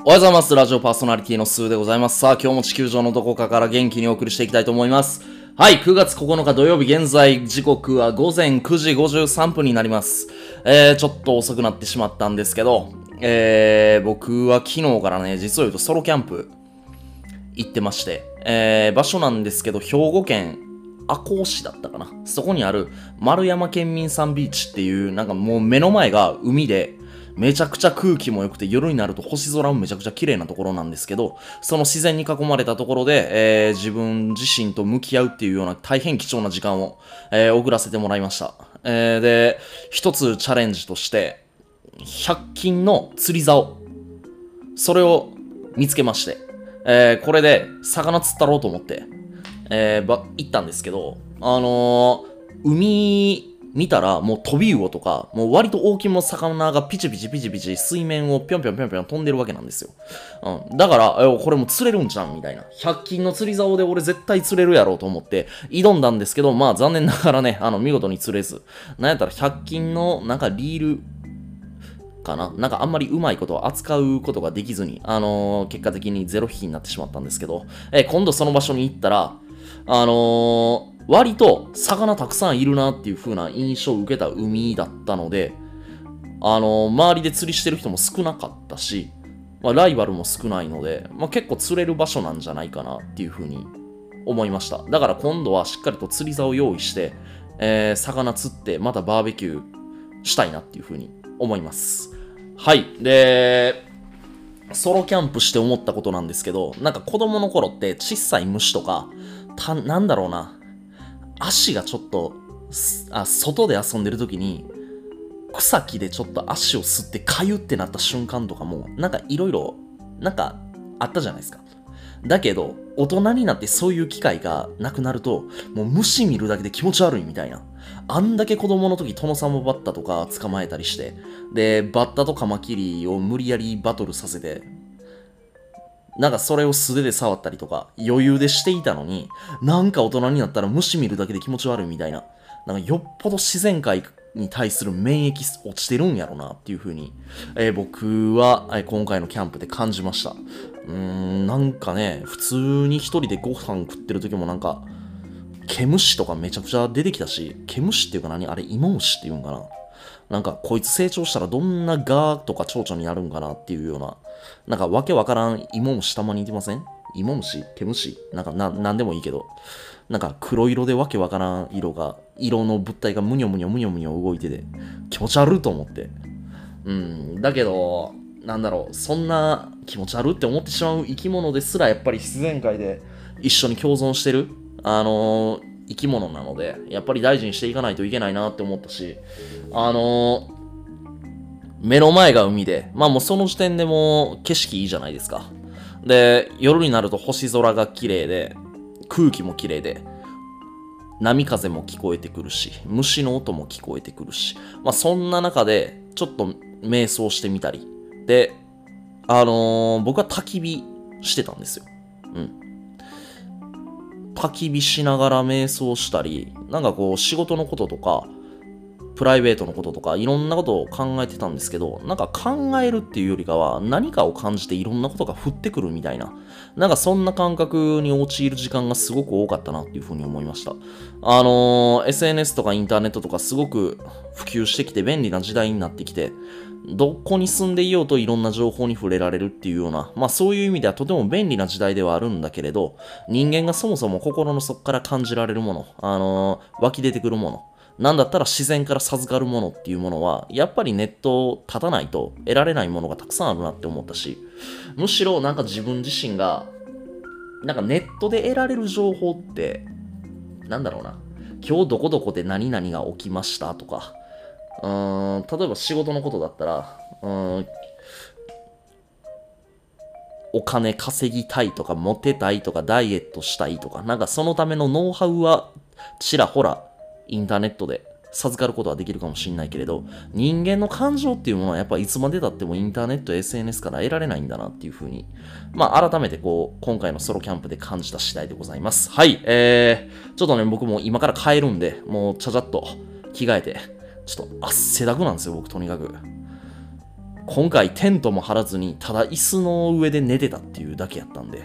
おはようございます。ラジオパーソナリティのスーでございます。さあ、今日も地球上のどこかから元気にお送りしていきたいと思います。はい、9月9日土曜日、現在時刻は午前9時53分になります。ちょっと遅くなってしまったんですけど、僕は昨日からね、実を言うとソロキャンプ行ってまして、場所なんですけど、兵庫県赤穂市だったかな。そこにある丸山県民さんビーチっていう、なんかもう目の前が海で、めちゃくちゃ空気も良くて夜になると星空もめちゃくちゃ綺麗なところなんですけど、その自然に囲まれたところで、自分自身と向き合うっていうような大変貴重な時間を、送らせてもらいました。で、一つチャレンジとして100均の釣り竿、それを見つけまして、これで魚釣ったろうと思って、行ったんですけど、海見たら、もう飛び魚とか、もう割と大きめの魚がピチピチピチピチ水面をぴょんぴょんぴょんぴょん飛んでるわけなんですよ。だから、これも釣れるんじゃんみたいな。100均の釣り竿で俺絶対釣れるやろうと思って挑んだんですけど、まあ残念ながらね、見事に釣れず。なんやったら100均のなんかリール、なんかあんまりうまいことを扱うことができずに、結果的にゼロ匹になってしまったんですけど、今度その場所に行ったら、割と魚たくさんいるなっていう風な印象を受けた海だったので、周りで釣りしてる人も少なかったし、まあ、ライバルも少ないので、まあ、結構釣れる場所なんじゃないかなっていう風に思いました。だから今度はしっかりと釣り竿を用意して、魚釣ってまたバーベキューしたいなっていう風に思います。はい。で、ソロキャンプして思ったことなんですけど、なんか子供の頃って小さい虫とか、なんだろうな、足がちょっと、外で遊んでる時に、草木でちょっと足を吸ってかゆってなった瞬間とかも、なんかいろいろ、なんかあったじゃないですか。だけど、大人になってそういう機会がなくなると、もう虫見るだけで気持ち悪いみたいな。あんだけ子供の時、トノサマバッタとか捕まえたりして、で、バッタとカマキリを無理やりバトルさせて、なんかそれを素手で触ったりとか余裕でしていたのに、なんか大人になったら虫見るだけで気持ち悪いみたいな、なんかよっぽど自然界に対する免疫落ちてるんやろなっていう風に、僕は今回のキャンプで感じました。なんかね、普通に一人でご飯食ってる時もなんか毛虫とかめちゃくちゃ出てきたし、毛虫っていうか何あれ、イモムシっていうんかな、なんかこいつ成長したらどんなガーとか蝶々になるんかなっていうような、なんかわけわからんイモムシたまにいてません？イモムシ？毛虫？なんかなんでもいいけど、なんか黒色でわけわからん色の物体がむにょむにょむにょむにょ動いてて気持ち悪いと思って。だけど、なんだろう、そんな気持ち悪いって思ってしまう生き物ですらやっぱり自然界で一緒に共存してる、生き物なので、やっぱり大事にしていかないといけないなって思ったし、目の前が海で、まあもうその時点でも景色いいじゃないですか。で、夜になると星空が綺麗で、空気も綺麗で、波風も聞こえてくるし、虫の音も聞こえてくるし、まあそんな中で、ちょっと瞑想してみたり、で、僕は焚き火してたんですよ。焚き火しながら瞑想したり、なんかこう仕事のこととかプライベートのこととかいろんなことを考えてたんですけど、なんか考えるっていうよりかは何かを感じていろんなことが降ってくるみたいな、なんかそんな感覚に陥る時間がすごく多かったなっていうふうに思いました。SNS とかインターネットとかすごく普及してきて便利な時代になってきて、どこに住んでいようといろんな情報に触れられるっていうような、まあそういう意味ではとても便利な時代ではあるんだけれど、人間がそもそも心の底から感じられるもの、湧き出てくるもの、なんだったら自然から授かるものっていうものは、やっぱりネットを立たないと得られないものがたくさんあるなって思ったし、むしろなんか自分自身が、なんかネットで得られる情報って、なんだろうな、今日どこどこで何々が起きましたとか、例えば仕事のことだったら、お金稼ぎたいとか、モテたいとか、ダイエットしたいとか、なんかそのためのノウハウはちらほらインターネットで授かることはできるかもしれないけれど、人間の感情っていうものはやっぱいつまでたってもインターネット、SNS から得られないんだなっていうふうに、まあ改めてこう、今回のソロキャンプで感じた次第でございます。はい、ちょっとね、僕も今から帰るんで、もうちゃちゃっと着替えて、ちょっと汗だくなんですよ、僕とにかく。今回テントも張らずに、ただ椅子の上で寝てたっていうだけやったんで、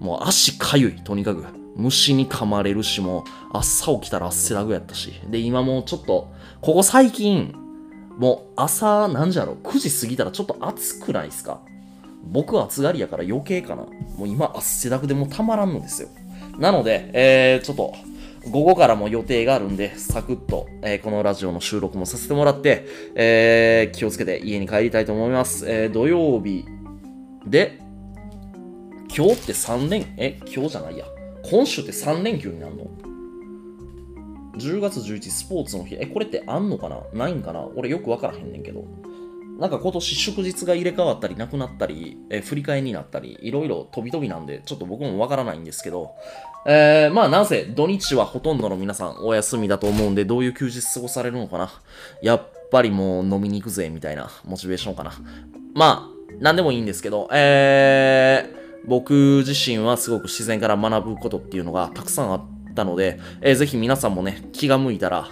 もう足かゆい、とにかく。虫に噛まれるし、もう朝起きたら汗だくやったし。で、今もうちょっと、ここ最近、もう朝、なんじゃろ、9時過ぎたらちょっと暑くないですか？僕は暑がりやから余計かな。もう今汗だくでもうたまらんのですよ。なので、ちょっと、午後からも予定があるんで、サクッと、このラジオの収録もさせてもらって、気をつけて家に帰りたいと思います。土曜日で、今日って今日じゃないや。今週って3連休になるの？ 10 月11日スポーツの日。これってあんのかな？ないんかな？俺よくわからへんねんけど。なんか今年祝日が入れ替わったりなくなったり、振り替えになったり、いろいろ飛び飛びなんで、ちょっと僕もわからないんですけど、まあなんせ土日はほとんどの皆さんお休みだと思うんで、どういう休日過ごされるのかな。やっぱりもう飲みに行くぜみたいなモチベーションかな。まあなんでもいいんですけど、僕自身はすごく自然から学ぶことっていうのがたくさんあったので、ぜひ皆さんもね、気が向いたら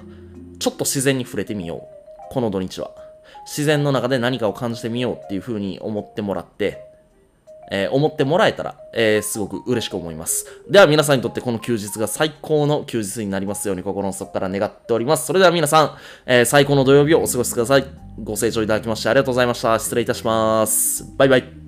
ちょっと自然に触れてみよう。この土日は自然の中で何かを感じてみようっていう風に思ってもらって、思ってもらえたら、すごく嬉しく思います。では皆さんにとってこの休日が最高の休日になりますように心の底から願っております。それでは皆さん、最高の土曜日をお過ごしください。ご清聴いただきましてありがとうございました。失礼いたします。バイバイ。